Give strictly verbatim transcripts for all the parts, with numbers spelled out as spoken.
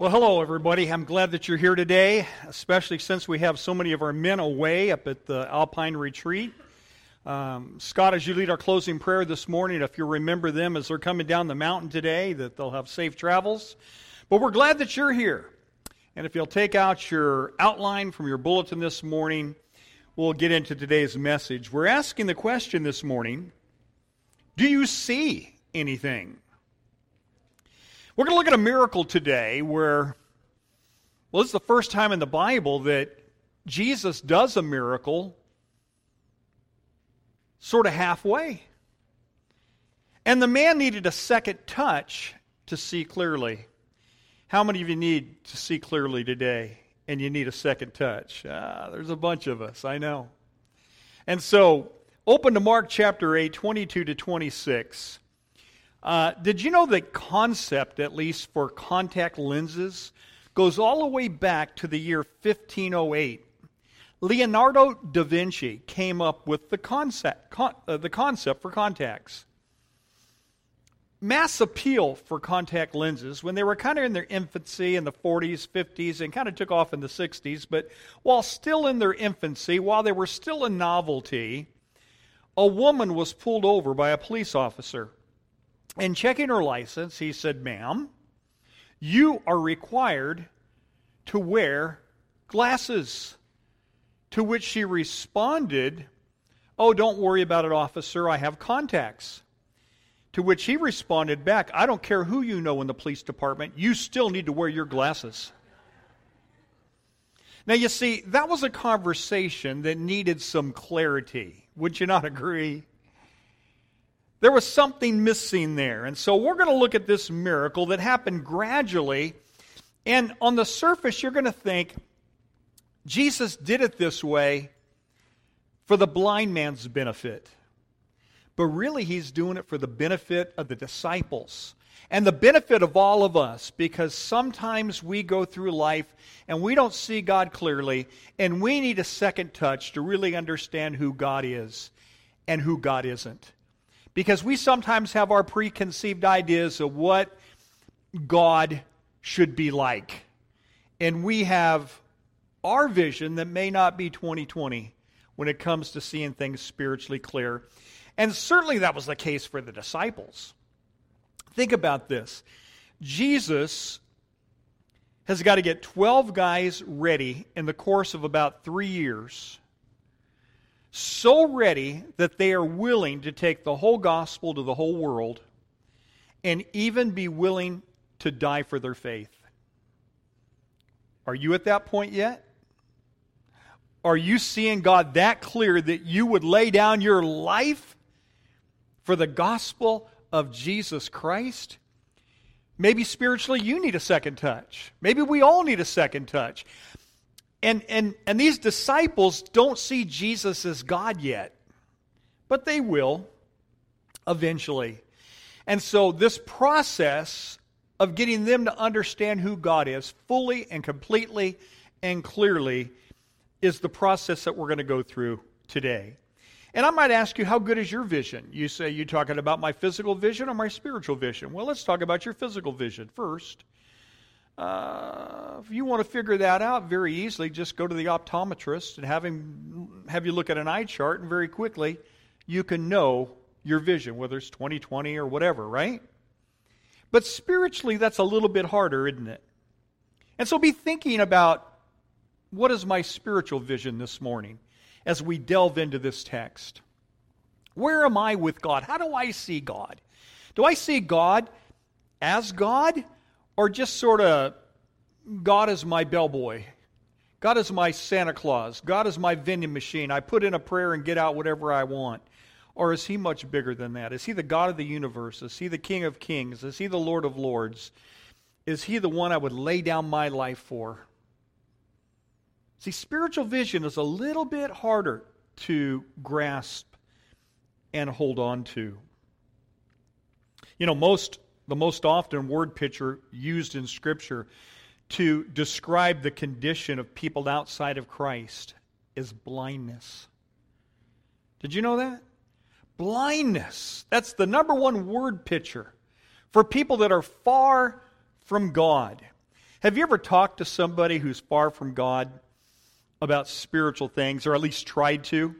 Well, hello, everybody. I'm glad that you're here today, especially since we have so many of our men away up at the Alpine Retreat. Um, Scott, as you lead our closing prayer this morning, if you remember them as they're coming down the mountain today, that they'll have safe travels. But we're glad that you're here. And if you'll take out your outline from your bulletin this morning, we'll get into today's message. We're asking the question this morning, do you see anything? We're going to look at a miracle today where, well, it's the first time in the Bible that Jesus does a miracle sort of halfway. And the man needed a second touch to see clearly. How many of you need to see clearly today and you need a second touch? Ah, there's a bunch of us, I know. And so, open to Mark chapter eight, twenty-two to twenty-six. Uh, did you know the concept, at least for contact lenses, goes all the way back to the year fifteen oh eight? Leonardo da Vinci came up with the concept, con, uh, the concept for contacts. Mass appeal for contact lenses, when they were kind of in their infancy in the forties, fifties, and kind of took off in the sixties, but while still in their infancy, while they were still a novelty, a woman was pulled over by a police officer. And checking her license, he said, "Ma'am, you are required to wear glasses." To which she responded, "Oh, don't worry about it, officer. I have contacts." To which he responded back, "I don't care who you know in the police department. You still need to wear your glasses." Now, you see, that was a conversation that needed some clarity. Would you not agree? There was something missing there. And so we're going to look at this miracle that happened gradually. And on the surface, you're going to think, Jesus did it this way for the blind man's benefit. But really, he's doing it for the benefit of the disciples and the benefit of all of us, because sometimes we go through life and we don't see God clearly, and we need a second touch to really understand who God is and who God isn't. Because we sometimes have our preconceived ideas of what God should be like. And we have our vision that may not be twenty twenty when it comes to seeing things spiritually clear. And certainly that was the case for the disciples. Think about this. Jesus has got to get twelve guys ready in the course of about three years. So ready that they are willing to take the whole gospel to the whole world and even be willing to die for their faith. Are you at that point yet? Are you seeing God that clear that you would lay down your life for the gospel of Jesus Christ? Maybe spiritually you need a second touch. Maybe we all need a second touch. And and and these disciples don't see Jesus as God yet, but they will eventually. And so this process of getting them to understand who God is fully and completely and clearly is the process that we're going to go through today. And I might ask you, how good is your vision? You say, you talking about my physical vision or my spiritual vision? Well, let's talk about your physical vision first. Uh, if you want to figure that out very easily, just go to the optometrist and have him have you look at an eye chart, and very quickly you can know your vision, whether it's twenty twenty or whatever, right? But spiritually, that's a little bit harder, isn't it? And so be thinking about, what is my spiritual vision this morning as we delve into this text? Where am I with God? How do I see God? Do I see God as God? Or just sort of, God is my bellboy. God is my Santa Claus. God is my vending machine. I put in a prayer and get out whatever I want. Or is he much bigger than that? Is he the God of the universe? Is he the King of kings? Is he the Lord of lords? Is he the one I would lay down my life for? See, spiritual vision is a little bit harder to grasp and hold on to. You know, most... The most often word picture used in Scripture to describe the condition of people outside of Christ is blindness. Did you know that? Blindness. That's the number one word picture for people that are far from God. Have you ever talked to somebody who's far from God about spiritual things, or at least tried to?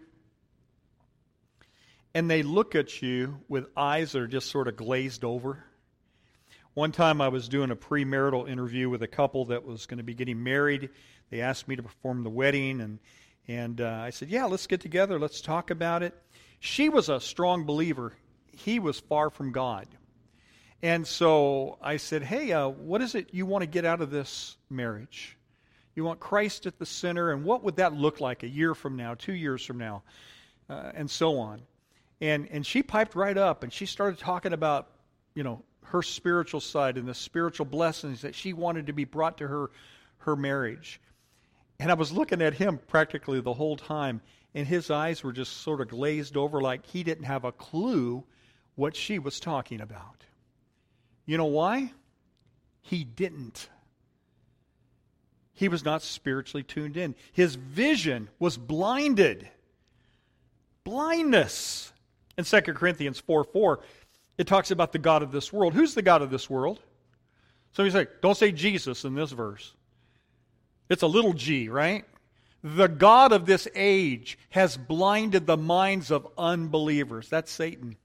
And they look at you with eyes that are just sort of glazed over. One time I was doing a premarital interview with a couple that was going to be getting married. They asked me to perform the wedding, and and uh, I said, yeah, let's get together, let's talk about it. She was a strong believer. He was far from God. And so I said, hey, uh, what is it you want to get out of this marriage? You want Christ at the center, and what would that look like a year from now, two years from now, uh, and so on. And and she piped right up, and she started talking about, you know, her spiritual side and the spiritual blessings that she wanted to be brought to her, her marriage. And I was looking at him practically the whole time, and his eyes were just sort of glazed over like he didn't have a clue what she was talking about. You know why? He didn't. He was not spiritually tuned in. His vision was blinded. Blindness. In Second Corinthians four four, it talks about the god of this world. Who's the god of this world? So he's like, don't say Jesus in this verse. It's a little g, right? The god of this age has blinded the minds of unbelievers. That's Satan.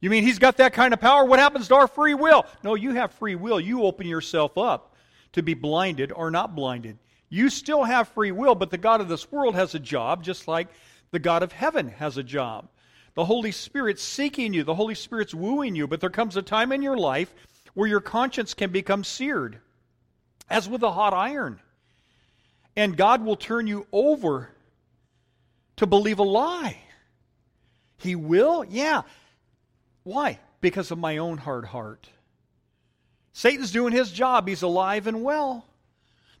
You mean he's got that kind of power? What happens to our free will? No, you have free will. You open yourself up to be blinded or not blinded. You still have free will, but the god of this world has a job, just like the God of heaven has a job. The Holy Spirit's seeking you. The Holy Spirit's wooing you. But there comes a time in your life where your conscience can become seared, as with a hot iron. And God will turn you over to believe a lie. He will? Yeah. Why? Because of my own hard heart. Satan's doing his job. He's alive and well.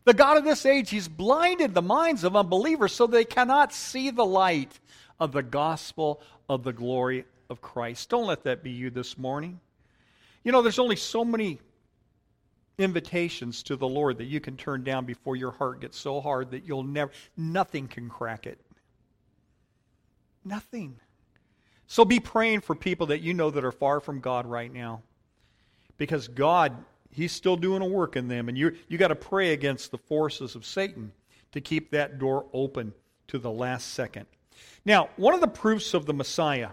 The god of this age, he's blinded the minds of unbelievers so they cannot see the light of the gospel of the glory of Christ. Don't let that be you this morning. You know, there's only so many invitations to the Lord that you can turn down before your heart gets so hard that you'll never, nothing can crack it. Nothing. So be praying for people that you know that are far from God right now, because God, He's still doing a work in them, and you you got to pray against the forces of Satan to keep that door open to the last second. Now, one of the proofs of the Messiah,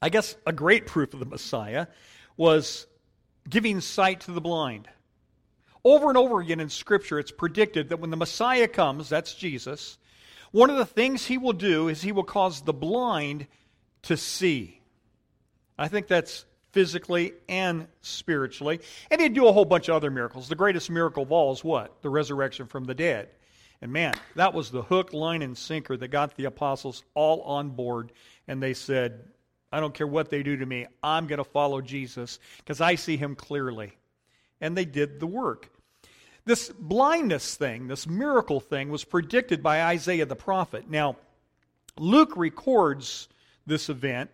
I guess a great proof of the Messiah, was giving sight to the blind. Over and over again in Scripture, it's predicted that when the Messiah comes, that's Jesus, one of the things He will do is He will cause the blind to see. I think that's physically and spiritually. And He'd do a whole bunch of other miracles. The greatest miracle of all is what? The resurrection from the dead. And man, that was the hook, line, and sinker that got the apostles all on board. And they said, I don't care what they do to me, I'm going to follow Jesus because I see Him clearly. And they did the work. This blindness thing, this miracle thing, was predicted by Isaiah the prophet. Now, Luke records this event,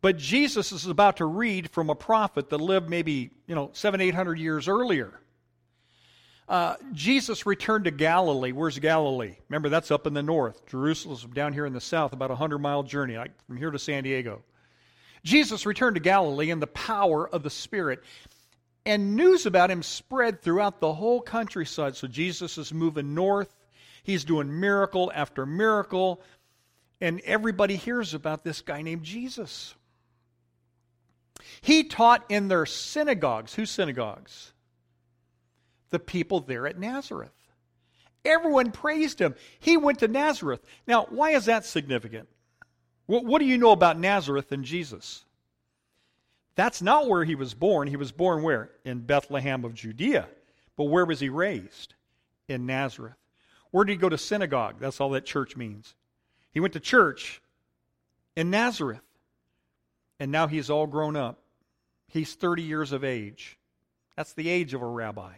but Jesus is about to read from a prophet that lived maybe, you know, seven, eight hundred years earlier. Uh, Jesus returned to Galilee. Where's Galilee? Remember, that's up in the north. Jerusalem's down here in the south, about a hundred-mile journey, like from here to San Diego. Jesus returned to Galilee in the power of the Spirit, and news about Him spread throughout the whole countryside. So Jesus is moving north. He's doing miracle after miracle, and everybody hears about this guy named Jesus. He taught in their synagogues. Whose synagogues? The people there at Nazareth. Everyone praised Him. He went to Nazareth. Now, why is that significant? What, what do you know about Nazareth and Jesus? That's not where He was born. He was born where? In Bethlehem of Judea. But where was He raised? In Nazareth. Where did He go to synagogue? That's all that church means. He went to church in Nazareth. And now he's all grown up. He's thirty years of age. That's the age of a rabbi.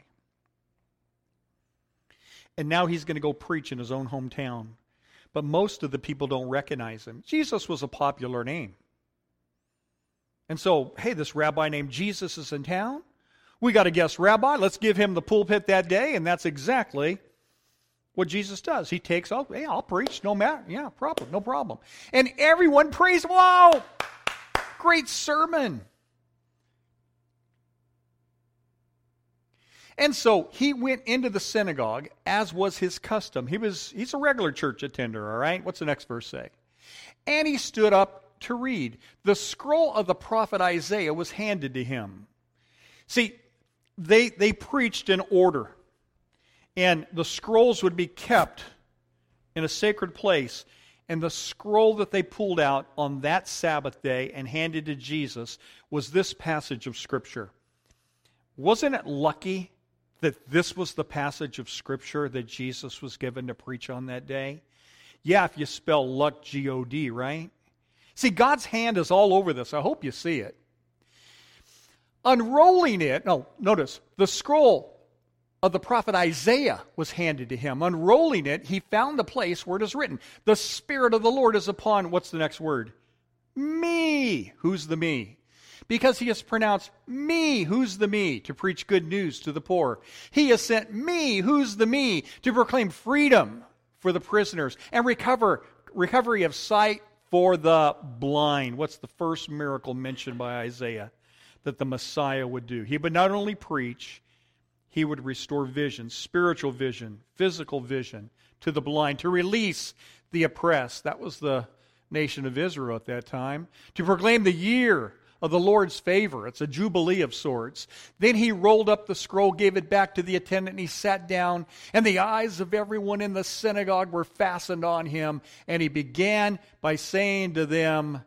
And now he's going to go preach in his own hometown. But most of the people don't recognize him. Jesus was a popular name. And so, hey, this rabbi named Jesus is in town. We got a guest rabbi. Let's give him the pulpit that day. And that's exactly what Jesus does. He takes, oh, hey, I'll preach, no matter. Yeah, problem, no problem. And everyone prays, whoa! Great sermon. And so he went into the synagogue, as was his custom. He was he's a regular church attender, all right? What's the next verse say? And he stood up to read. The scroll of the prophet Isaiah was handed to him. See, they they preached in order. And the scrolls would be kept in a sacred place. And the scroll that they pulled out on that Sabbath day and handed to Jesus was this passage of Scripture. Wasn't it lucky that this was the passage of Scripture that Jesus was given to preach on that day? Yeah, if you spell luck, G O D, right? See, God's hand is all over this. I hope you see it. Unrolling it, no, notice, the scroll of the prophet Isaiah was handed to him. Unrolling it, he found the place where it is written, the Spirit of the Lord is upon, what's the next word? Me. Who's the me? Because he has pronounced me, who's the me, to preach good news to the poor. He has sent me, who's the me, to proclaim freedom for the prisoners and recover recovery of sight for the blind. What's the first miracle mentioned by Isaiah that the Messiah would do? He would not only preach, he would restore vision, spiritual vision, physical vision to the blind, to release the oppressed. That was the nation of Israel at that time. To proclaim the year of the Lord's favor. It's a jubilee of sorts. Then he rolled up the scroll, gave it back to the attendant, and he sat down, and the eyes of everyone in the synagogue were fastened on him, and he began by saying to them,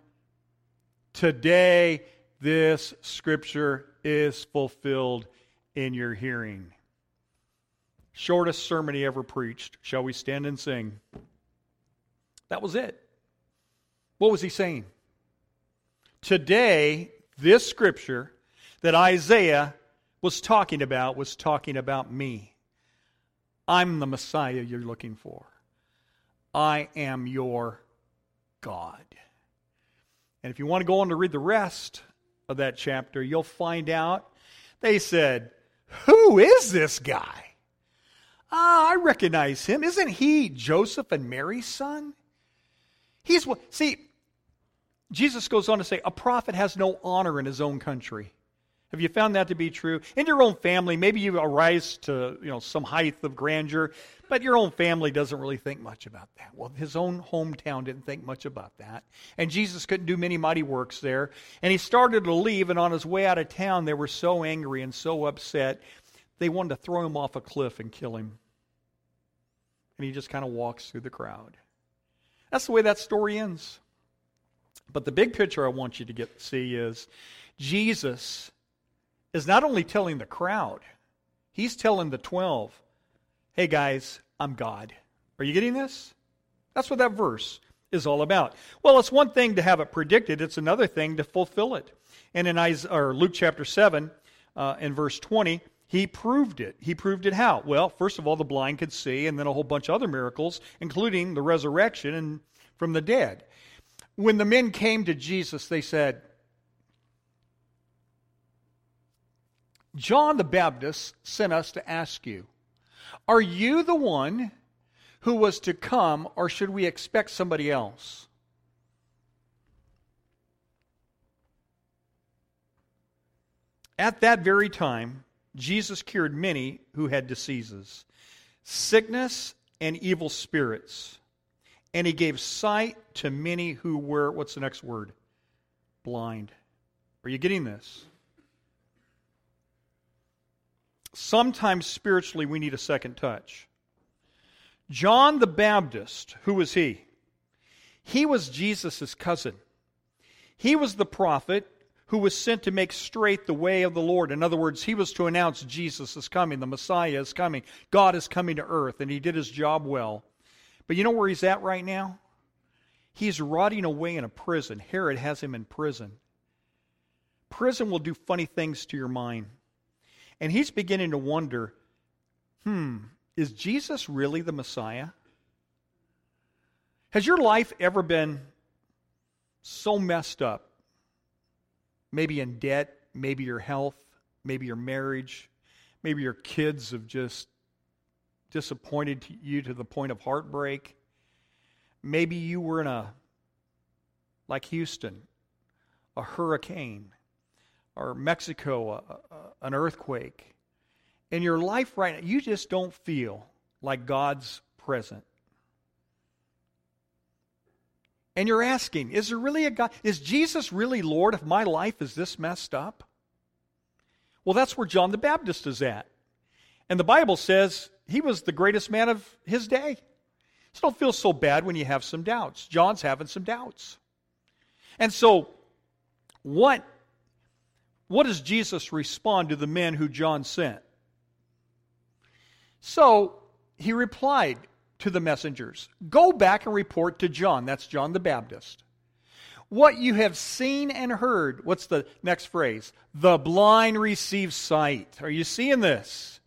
today this scripture is fulfilled in your hearing. Shortest sermon he ever preached. Shall we stand and sing? That was it. What was he saying? Today, this scripture that Isaiah was talking about was talking about me. I'm the Messiah you're looking for. I am your God. And if you want to go on to read the rest of that chapter, you'll find out they said, who is this guy? Ah, I recognize him. Isn't he Joseph and Mary's son? He's what, see, Jesus goes on to say, a prophet has no honor in his own country. Have you found that to be true? In your own family, maybe you arise to, you know, some height of grandeur, but your own family doesn't really think much about that. Well, his own hometown didn't think much about that. And Jesus couldn't do many mighty works there. And he started to leave, and on his way out of town, they were so angry and so upset, they wanted to throw him off a cliff and kill him. And he just kind of walks through the crowd. That's the way that story ends. But the big picture I want you to get see is Jesus is not only telling the crowd, he's telling the twelve, hey guys, I'm God. Are you getting this? That's what that verse is all about. Well, it's one thing to have it predicted, it's another thing to fulfill it. And in Isaiah, or Luke chapter seven, uh, in verse twenty, he proved it. He proved it how? Well, first of all, the blind could see, and then a whole bunch of other miracles, including the resurrection and from the dead. When the men came to Jesus, they said, John the Baptist sent us to ask you, are you the one who was to come, or should we expect somebody else? At that very time, Jesus cured many who had diseases, sickness, and evil spirits. And he gave sight to many who were, what's the next word? Blind. Are you getting this? Sometimes spiritually we need a second touch. John the Baptist, who was he? He was Jesus' cousin. He was the prophet who was sent to make straight the way of the Lord. In other words, he was to announce Jesus is coming, the Messiah is coming, God is coming to earth, and he did his job well. But you know where he's at right now? He's rotting away in a prison. Herod has him in prison. Prison will do funny things to your mind. And he's beginning to wonder, hmm, is Jesus really the Messiah? Has your life ever been so messed up? Maybe in debt, maybe your health, maybe your marriage, maybe your kids have just disappointed you to the point of heartbreak. Maybe you were in a, like Houston, a hurricane, or Mexico, a, a, an earthquake, in your life right now, you just don't feel like God's present. And you're asking, is there really a God? Is Jesus really Lord if my life is this messed up? Well, that's where John the Baptist is at. And the Bible says he was the greatest man of his day. So don't feel so bad when you have some doubts. John's having some doubts. And so what, what does Jesus respond to the men who John sent? So he replied to the messengers, "Go back and report to John," that's John the Baptist, "what you have seen and heard." What's the next phrase? "The blind receive sight." Are you seeing this?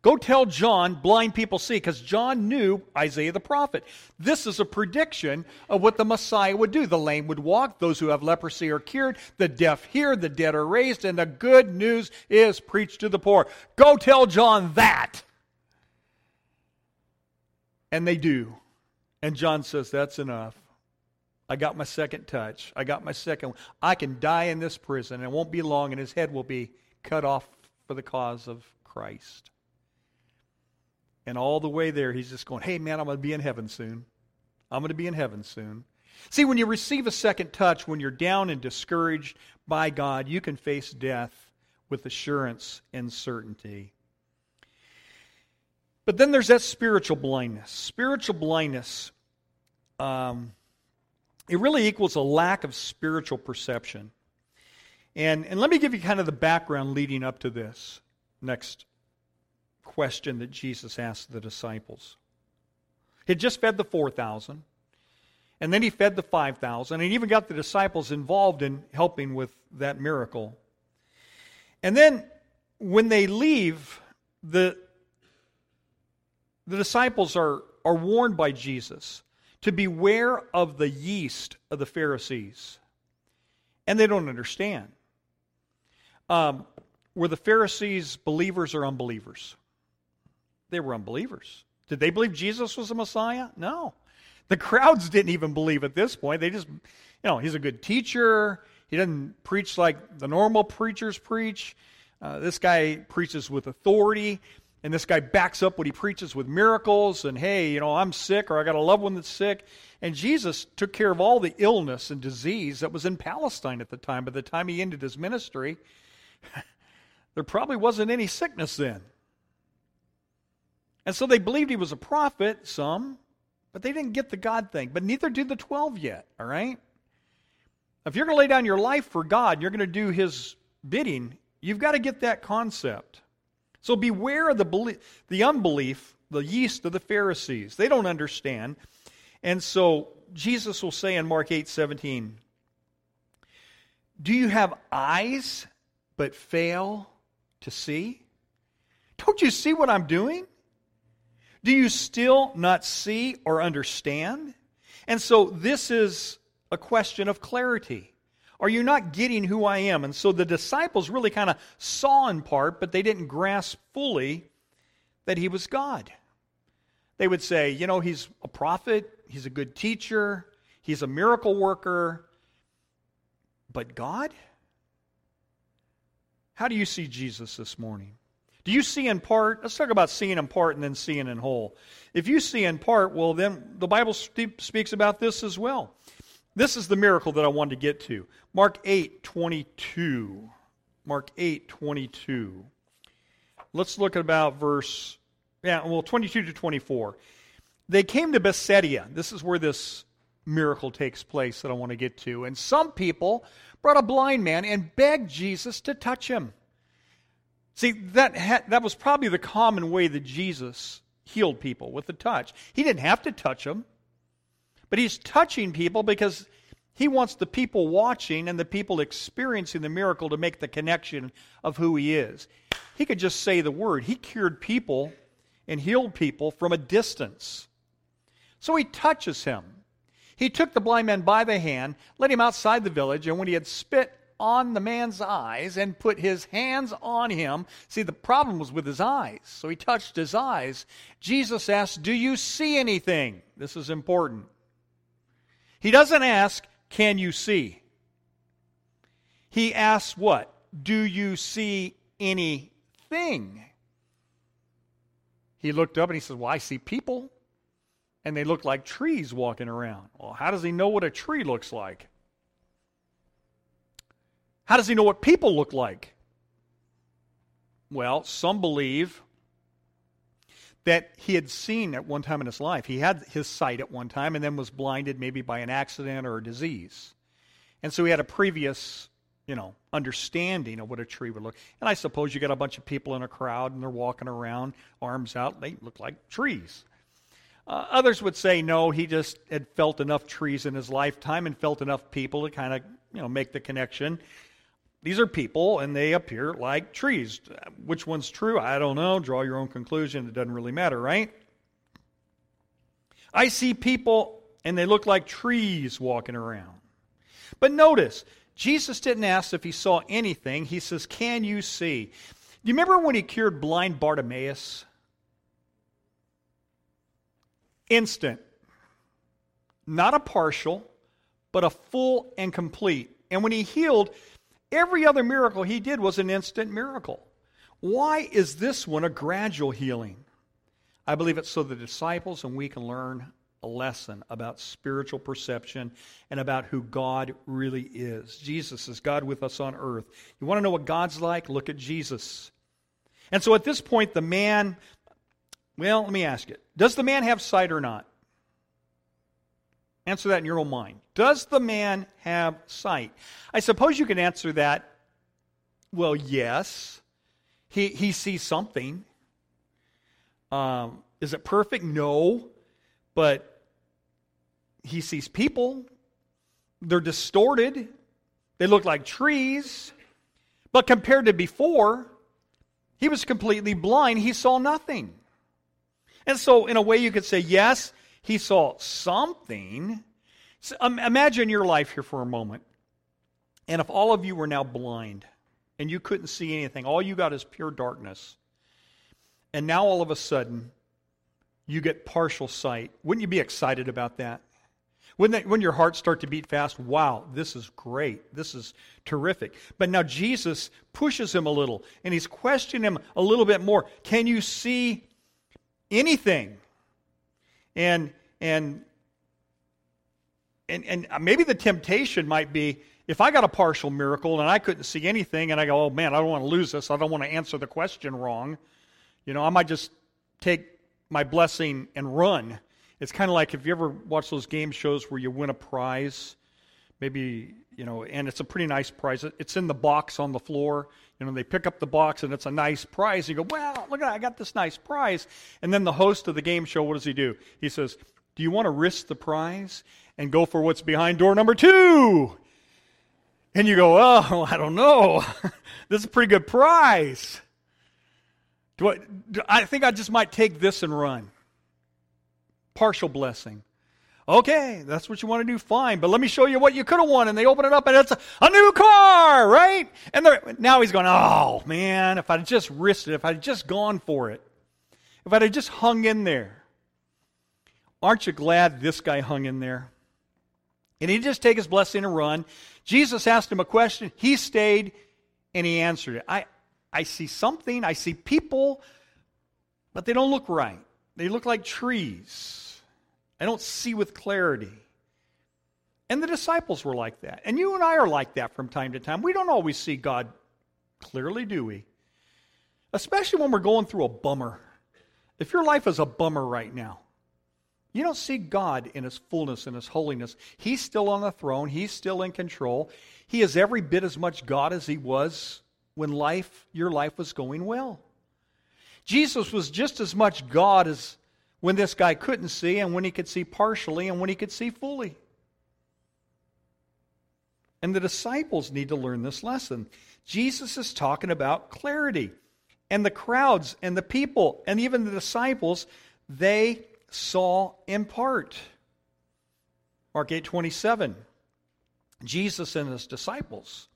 Go tell John blind people see, because John knew Isaiah the prophet. This is a prediction of what the Messiah would do. The lame would walk, those who have leprosy are cured, the deaf hear, the dead are raised, and the good news is preached to the poor. Go tell John that. And they do. And John says, that's enough. I got my second touch. I got my second one. I can die in this prison. It won't be long, and his head will be cut off for the cause of Christ. And all the way there, he's just going, hey, man, I'm going to be in heaven soon. I'm going to be in heaven soon. See, when you receive a second touch, when you're down and discouraged by God, you can face death with assurance and certainty. But then there's that spiritual blindness. Spiritual blindness, um, it really equals a lack of spiritual perception. And, and let me give you kind of the background leading up to this next question that Jesus asked the disciples. He had just fed the four thousand, and then he fed the five thousand, and even got the disciples involved in helping with that miracle. And then when they leave, the, the disciples are, are warned by Jesus to beware of the yeast of the Pharisees. And they don't understand. Um, were the Pharisees believers or unbelievers? They were unbelievers. Did they believe Jesus was the Messiah? No. The crowds didn't even believe at this point. They just, you know, he's a good teacher. He doesn't preach like the normal preachers preach. Uh, this guy preaches with authority, and this guy backs up what he preaches with miracles, and hey, you know, I'm sick, or I got a loved one that's sick. And Jesus took care of all the illness and disease that was in Palestine at the time. By the time he ended his ministry, there probably wasn't any sickness then. And so they believed he was a prophet, some, but they didn't get the God thing. But neither did the twelve yet, all right? If you're going to lay down your life for God, you're going to do his bidding, you've got to get that concept. So beware of the belie- the unbelief, the yeast of the Pharisees. They don't understand. And so Jesus will say in Mark eight seventeen, "Do you have eyes but fail to see? Don't you see what I'm doing? Do you still not see or understand?" And so this is a question of clarity. Are you not getting who I am? And so the disciples really kind of saw in part, but they didn't grasp fully that he was God. They would say, you know, he's a prophet, he's a good teacher, he's a miracle worker, but God? How do you see Jesus this morning? Do you see in part? Let's talk about seeing in part and then seeing in whole. If you see in part, well, then the Bible speaks about this as well. This is the miracle that I wanted to get to. Mark eight twenty-two. Mark eight twenty-two. Let's look at about verse, yeah, well, twenty-two to twenty-four. They came to Bethsaida. This is where this miracle takes place that I want to get to. And some people brought a blind man and begged Jesus to touch him. See, that had, that was probably the common way that Jesus healed people, with the touch. He didn't have to touch them, but he's touching people because he wants the people watching and the people experiencing the miracle to make the connection of who he is. He could just say the word. He cured people and healed people from a distance. So he touches him. He took the blind man by the hand, led him outside the village, and when he had spit on the man's eyes and put his hands on him. See, the problem was with his eyes. So he touched his eyes. Jesus asked, "Do you see anything?" This is important. He doesn't ask, "Can you see?" He asks what? "Do you see anything?" He looked up and he says, well, I see people, and they look like trees walking around. Well, how does he know what a tree looks like? How does he know what people look like? Well, some believe that he had seen at one time in his life. He had his sight at one time and then was blinded maybe by an accident or a disease. And so he had a previous, you know, understanding of what a tree would look. And I suppose you got a bunch of people in a crowd and they're walking around, arms out, they look like trees. Uh, others would say, no, he just had felt enough trees in his lifetime and felt enough people to kind of, you know, make the connection. These are people, and they appear like trees. Which one's true? I don't know. Draw your own conclusion. It doesn't really matter, right? I see people, and they look like trees walking around. But notice, Jesus didn't ask if he saw anything. He says, can you see? Do you remember when he cured blind Bartimaeus? Instant. Not a partial, but a full and complete. And when he healed, every other miracle he did was an instant miracle. Why is this one a gradual healing? I believe it's so the disciples and we can learn a lesson about spiritual perception and about who God really is. Jesus is God with us on earth. You want to know what God's like? Look at Jesus. And so at this point, the man, well, let me ask it. Does the man have sight or not? Answer that in your own mind. Does the man have sight? I suppose you can answer that, well, yes. He he sees something. Um, is it perfect? No. But he sees people. They're distorted. They look like trees. But compared to before, he was completely blind. He saw nothing. And so in a way you could say, yes, he saw something. So, um, imagine your life here for a moment. And if all of you were now blind and you couldn't see anything, all you got is pure darkness. And now all of a sudden, you get partial sight. Wouldn't you be excited about that? Wouldn't that, wouldn't your heart start to beat fast? Wow, this is great. This is terrific. But now Jesus pushes him a little and he's questioning him a little bit more. Can you see anything? And and and and maybe the temptation might be, if I got a partial miracle and I couldn't see anything and I go, oh man, I don't want to lose this. I don't want to answer the question wrong. You know, I might just take my blessing and run. It's kind of like if you ever watch those game shows where you win a prize, maybe, you know, and it's a pretty nice prize. It's in the box on the floor. You know, they pick up the box and it's a nice prize. You go, wow, look at that, I got this nice prize. And then the host of the game show, what does he do? He says, do you want to risk the prize and go for what's behind door number two? And you go, oh, I don't know. This is a pretty good prize. Do I, do I think I just might take this and run. Partial blessing. Okay, that's what you want to do, fine. But let me show you what you could have won. And they open it up, and it's a, a new car, right? And now he's going, oh, man, if I had just risked it, if I had just gone for it, if I had just hung in there. Aren't you glad this guy hung in there? And he just take his blessing and run. Jesus asked him a question. He stayed, and he answered it. I, I see something. I see people, but they don't look right. They look like trees. I don't see with clarity. And the disciples were like that. And you and I are like that from time to time. We don't always see God clearly, do we? Especially when we're going through a bummer. If your life is a bummer right now, you don't see God in His fullness and His holiness. He's still on the throne. He's still in control. He is every bit as much God as He was when life, your life was going well. Jesus was just as much God as when this guy couldn't see, and when he could see partially, and when he could see fully. And the disciples need to learn this lesson. Jesus is talking about clarity. And the crowds, and the people, and even the disciples, they saw in part. Mark eight twenty-seven, Jesus and his disciples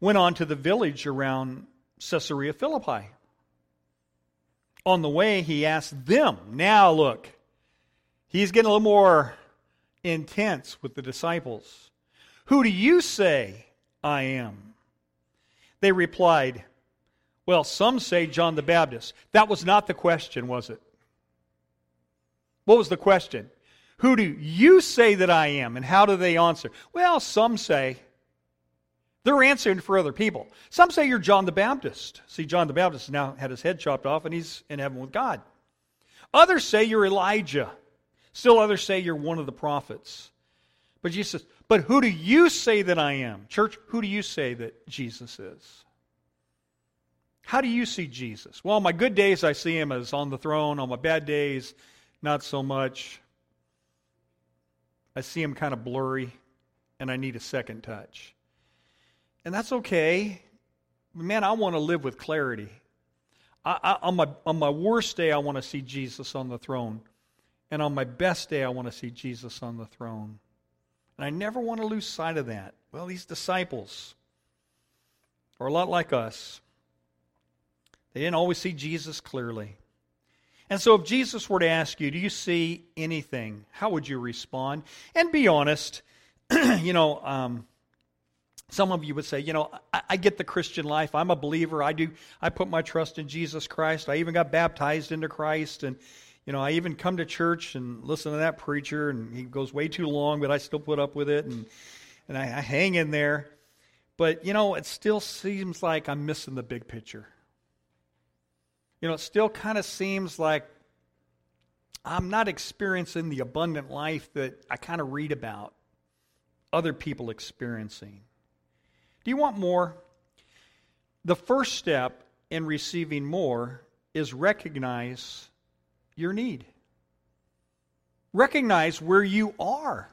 went on to the village around Caesarea Philippi. On the way, he asked them, now look, he's getting a little more intense with the disciples. Who do you say I am? They replied, well, some say John the Baptist. That was not the question, was it? What was the question? Who do you say that I am? And how do they answer? Well, some say, they're answering for other people. Some say you're John the Baptist. See, John the Baptist now had his head chopped off and he's in heaven with God. Others say you're Elijah. Still others say you're one of the prophets. But Jesus says, but who do you say that I am? Church, who do you say that Jesus is? How do you see Jesus? Well, on my good days I see Him as on the throne. On my bad days, not so much. I see Him kind of blurry, and I need a second touch. And that's okay. Man, I want to live with clarity. I, I, on my, on my worst day, I want to see Jesus on the throne. And on my best day, I want to see Jesus on the throne. And I never want to lose sight of that. Well, these disciples are a lot like us. They didn't always see Jesus clearly. And so if Jesus were to ask you, do you see anything? How would you respond? And be honest, you know, um, some of you would say, you know, I, I get the Christian life. I'm a believer. I do. I put my trust in Jesus Christ. I even got baptized into Christ. And, you know, I even come to church and listen to that preacher. And he goes way too long, but I still put up with it. And, and I, I hang in there. But, you know, it still seems like I'm missing the big picture. You know, it still kind of seems like I'm not experiencing the abundant life that I kind of read about other people experiencing. Do you want more? The first step in receiving more is recognize your need. Recognize where you are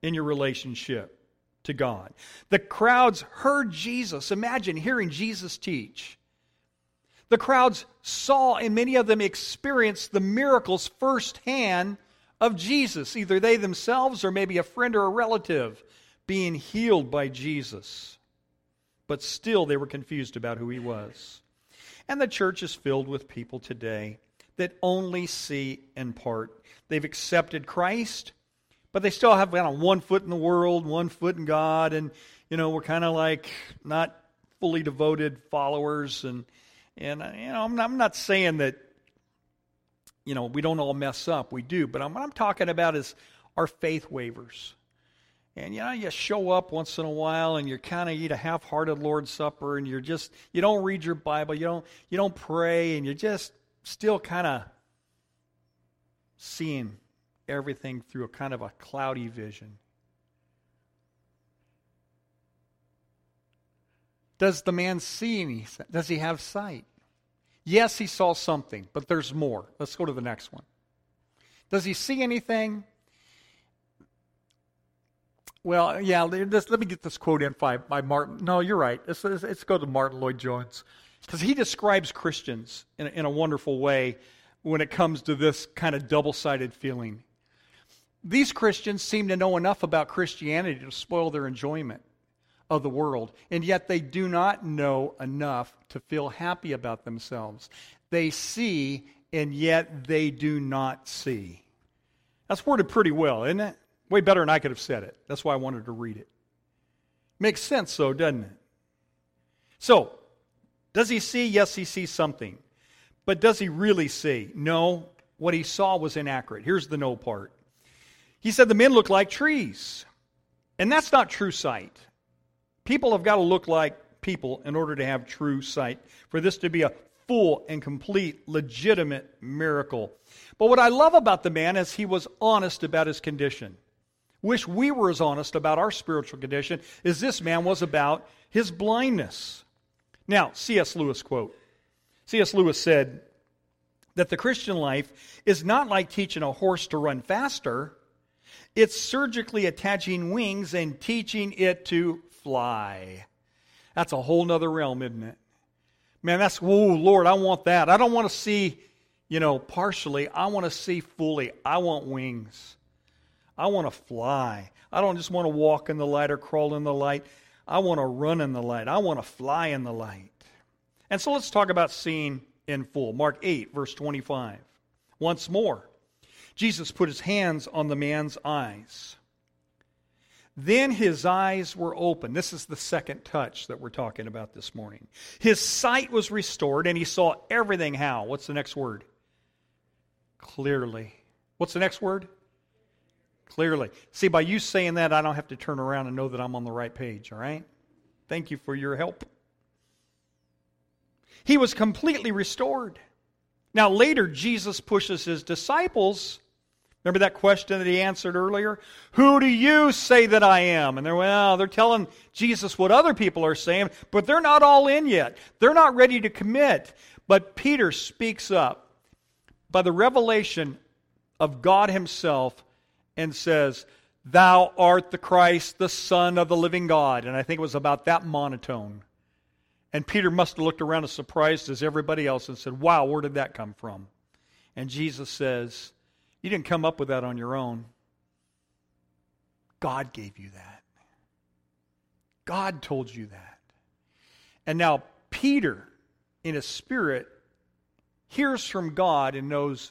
in your relationship to God. The crowds heard Jesus. Imagine hearing Jesus teach. The crowds saw, and many of them experienced the miracles firsthand of Jesus, either they themselves or maybe a friend or a relative being healed by Jesus. But still, they were confused about who He was. And the church is filled with people today that only see in part. They've accepted Christ, but they still have kind of one foot in the world, one foot in God, and, you know, we're kind of like not fully devoted followers. And And, you know, I'm not, I'm not saying that, you know, we don't all mess up. We do. But I'm, what I'm talking about is our faith wavers. And, you know, you show up once in a while and you kind of eat a half-hearted Lord's Supper and you're just, you don't read your Bible, you don't, you don't pray, and you're just still kind of seeing everything through a kind of a cloudy vision. Does the man see any? Does he have sight? Yes, he saw something, but there's more. Let's go to the next one. Does he see anything? Well, yeah, this, let me get this quote in by, by Martin. No, you're right. Let's, let's go to Martin Lloyd-Jones. Because he describes Christians in a, in a wonderful way when it comes to this kind of double-sided feeling. These Christians seem to know enough about Christianity to spoil their enjoyment of the world, and yet they do not know enough to feel happy about themselves. They see, and yet they do not see. That's worded pretty well, isn't it? Way better than I could have said it. That's why I wanted to read it. Makes sense, though, doesn't it? So, does he see? Yes, he sees something. But does he really see? No, what he saw was inaccurate. Here's the no part. He said the men look like trees. And that's not true sight. People have got to look like people in order to have true sight, for this to be a full and complete, legitimate miracle. But what I love about the man is he was honest about his condition. Wish we were as honest about our spiritual condition as this man was about his blindness. Now, C S. Lewis quote. C S. Lewis said that the Christian life is not like teaching a horse to run faster. It's surgically attaching wings and teaching it to fly. That's a whole nother realm, isn't it? Man, that's, whoa, Lord, I want that. I don't want to see, you know, partially. I want to see fully. I want wings. I want to fly. I don't just want to walk in the light or crawl in the light. I want to run in the light. I want to fly in the light. And so let's talk about seeing in full. Mark eight, verse twenty-five. Once more, Jesus put His hands on the man's eyes. Then his eyes were opened. This is the second touch that we're talking about this morning. His sight was restored, and he saw everything how? What's the next word? Clearly. What's the next word? Clearly. See, by you saying that, I don't have to turn around and know that I'm on the right page, all right? Thank you for your help. He was completely restored. Now, later, Jesus pushes his disciples. Remember that question that he answered earlier? Who do you say that I am? And they're, well, they're telling Jesus what other people are saying, but they're not all in yet. They're not ready to commit. But Peter speaks up by the revelation of God himself and says, Thou art the Christ, the Son of the living God. And I think it was about that monotone. And Peter must have looked around as surprised as everybody else and said, wow, where did that come from? And Jesus says, you didn't come up with that on your own. God gave you that. God told you that. And now Peter, in his spirit, hears from God and knows,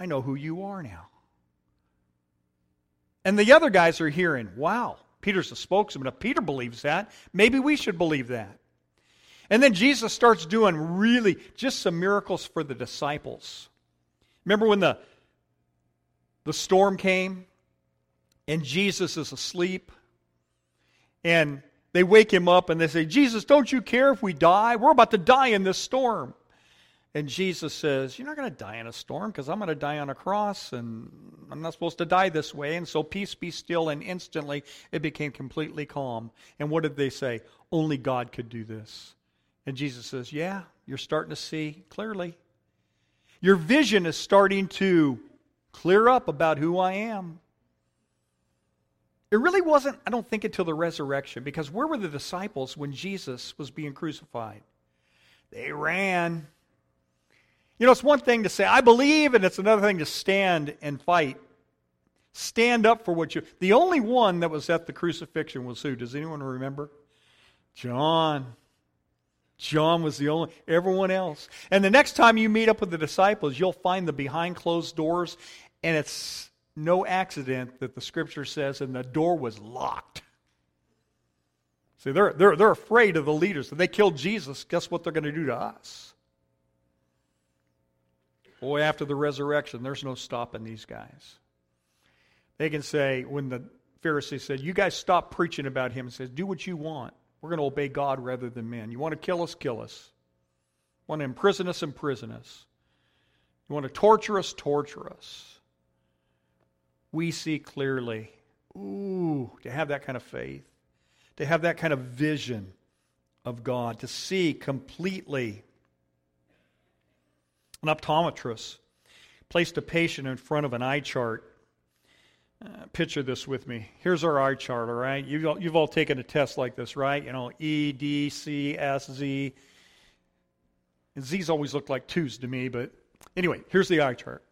I know who you are now. And the other guys are hearing, wow, Peter's the spokesman. If Peter believes that, maybe we should believe that. And then Jesus starts doing really just some miracles for the disciples. Remember when the, the storm came and Jesus is asleep and they wake him up and they say, Jesus, don't you care if we die? We're about to die in this storm. And Jesus says, you're not going to die in a storm because I'm going to die on a cross and I'm not supposed to die this way. And so peace be still, and instantly it became completely calm. And what did they say? Only God could do this. And Jesus says, yeah, you're starting to see clearly. Your vision is starting to clear up about who I am. It really wasn't, I don't think, until the resurrection, because where were the disciples when Jesus was being crucified? They ran. You know, it's one thing to say, I believe, and it's another thing to stand and fight. Stand up for what you... The only one that was at the crucifixion was who? Does anyone remember? John. John was the only... Everyone else. And the next time you meet up with the disciples, you'll find the behind closed doors, and it's no accident that the Scripture says, and the door was locked. See, they're, they're, they're afraid of the leaders. If they killed Jesus, guess what they're going to do to us? Boy, after the resurrection, there's no stopping these guys. They can say, when the Pharisees said, you guys stop preaching about him, and says, do what you want. We're going to obey God rather than men. You want to kill us, kill us. You want to imprison us, imprison us. You want to torture us, torture us. We see clearly, ooh, to have that kind of faith, to have that kind of vision of God, to see completely. An optometrist placed a patient in front of an eye chart. Uh, picture this with me. Here's our eye chart, all right? You've all, you've all taken a test like this, right? You know, E, D, C, S, Z. And Z's always look like twos to me, but anyway, here's the eye chart.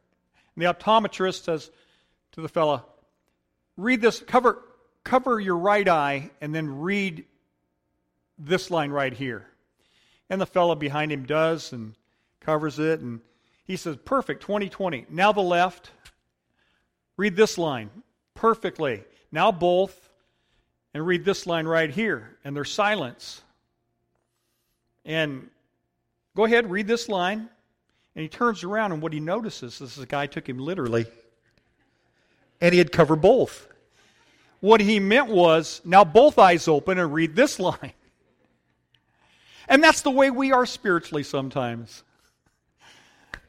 And the optometrist says to the fella, read this, cover, cover your right eye, and then read this line right here. And the fella behind him does, and covers it, and he says, perfect, twenty twenty. Now the left. Read this line. Perfectly. Now both. And read this line right here. And there's silence. And go ahead, read this line. And he turns around, and what he notices is the guy took him literally. And he had covered both. What he meant was, now both eyes open and read this line. And that's the way we are spiritually sometimes.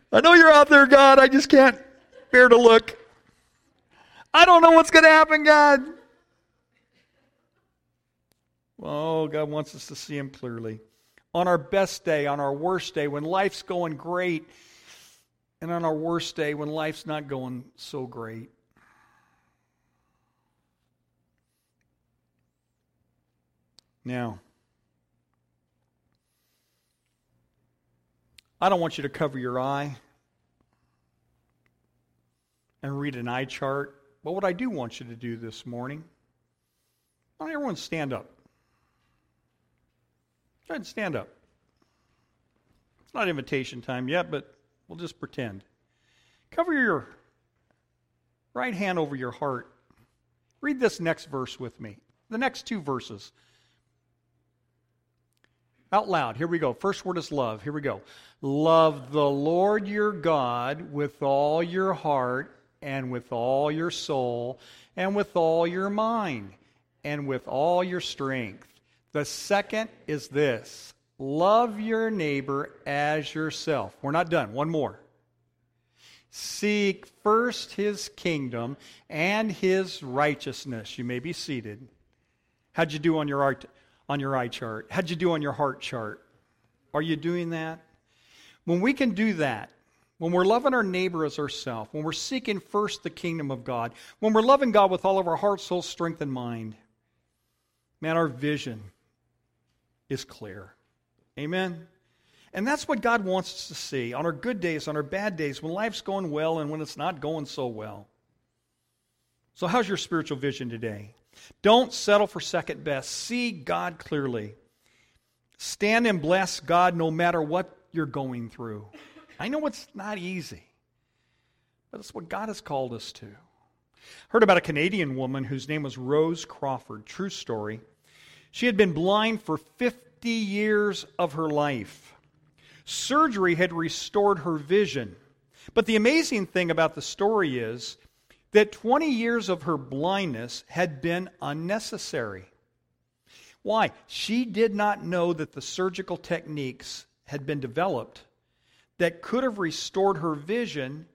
I know you're out there, God. I just can't bear to look. I don't know what's going to happen, God. Oh, God wants us to see him clearly. On our best day, on our worst day, when life's going great, and on our worst day, when life's not going so great. Now, I don't want you to cover your eye and read an eye chart. But what I do want you to do this morning, why don't everyone stand up? Go ahead and stand up. It's not invitation time yet, but we'll just pretend. Cover your right hand over your heart. Read this next verse with me. The next two verses. Out loud. Here we go. First word is love. Here we go. Love the Lord your God with all your heart and with all your soul and with all your mind and with all your strength. The second is this: love your neighbor as yourself. We're not done. One more. Seek first his kingdom and his righteousness. You may be seated. How'd you do on your art, on your eye chart? How'd you do on your heart chart? Are you doing that? When we can do that, when we're loving our neighbor as ourselves, when we're seeking first the kingdom of God, when we're loving God with all of our heart, soul, strength, and mind, man, our vision is clear. Amen? And that's what God wants us to see on our good days, on our bad days, when life's going well and when it's not going so well. So how's your spiritual vision today? Don't settle for second best. See God clearly. Stand and bless God no matter what you're going through. I know it's not easy, but it's what God has called us to. Heard about a Canadian woman whose name was Rose Crawford. True story. She had been blind for fifty years of her life. Surgery had restored her vision. But the amazing thing about the story is that twenty years of her blindness had been unnecessary. Why? She did not know that the surgical techniques had been developed that could have restored her vision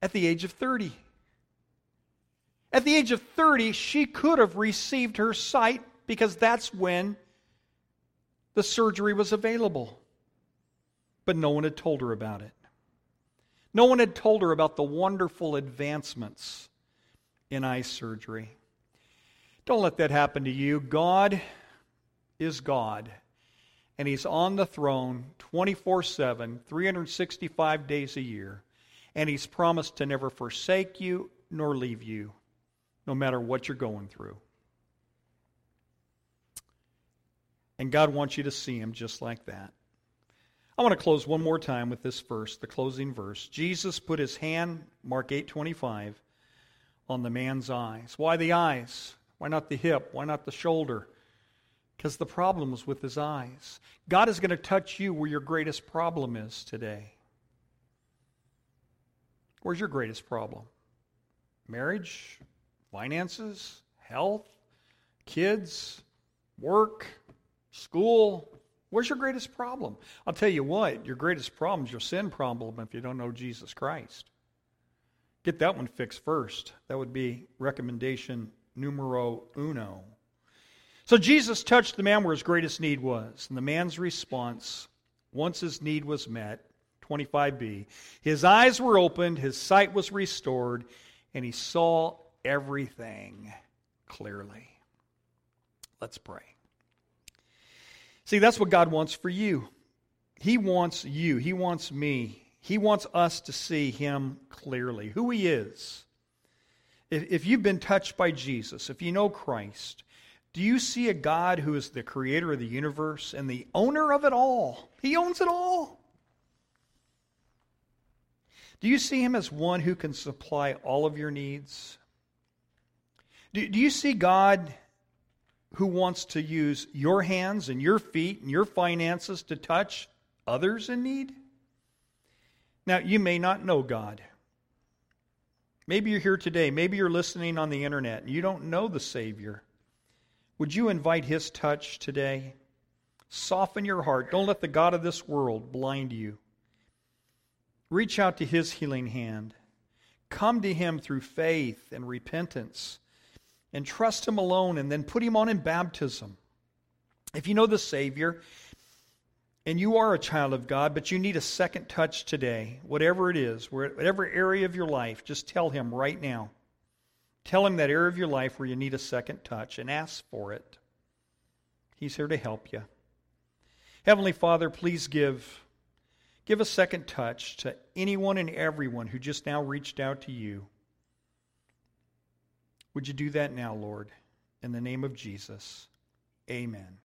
at the age of thirty. At the age of thirty, she could have received her sight because that's when the surgery was available. But no one had told her about it. No one had told her about the wonderful advancements in eye surgery. Don't let that happen to you. God is God, and He's on the throne twenty-four seven, three hundred sixty-five days a year, and He's promised to never forsake you nor leave you, no matter what you're going through. And God wants you to see Him just like that. I want to close one more time with this verse, the closing verse. Jesus put His hand, Mark eight twenty-five, on the man's eyes. Why the eyes? Why not the hip? Why not the shoulder? Because the problem was with his eyes. God is going to touch you where your greatest problem is today. Where's your greatest problem? Marriage? Finances, health, kids, work, school. Where's your greatest problem? I'll tell you what, your greatest problem is your sin problem if you don't know Jesus Christ. Get that one fixed first. That would be recommendation numero uno. So Jesus touched the man where his greatest need was. And the man's response, once his need was met, twenty-five b, his eyes were opened, his sight was restored, and he saw everything clearly. Let's pray. See, that's what God wants for you. He wants you. He wants me. He wants us to see Him clearly, who He is. If, if you've been touched by Jesus, if you know Christ, do you see a God who is the creator of the universe and the owner of it all? He owns it all. Do you see Him as one who can supply all of your needs? Do, do you see God who wants to use your hands and your feet and your finances to touch others in need? Now, you may not know God. Maybe you're here today. Maybe you're listening on the internet and you don't know the Savior. Would you invite His touch today? Soften your heart. Don't let the God of this world blind you. Reach out to His healing hand. Come to Him through faith and repentance. And trust Him alone, and then put Him on in baptism. If you know the Savior, and you are a child of God, but you need a second touch today, whatever it is, whatever area of your life, just tell Him right now. Tell Him that area of your life where you need a second touch, and ask for it. He's here to help you. Heavenly Father, please give, give a second touch to anyone and everyone who just now reached out to you. Would you do that now, Lord? In the name of Jesus, amen.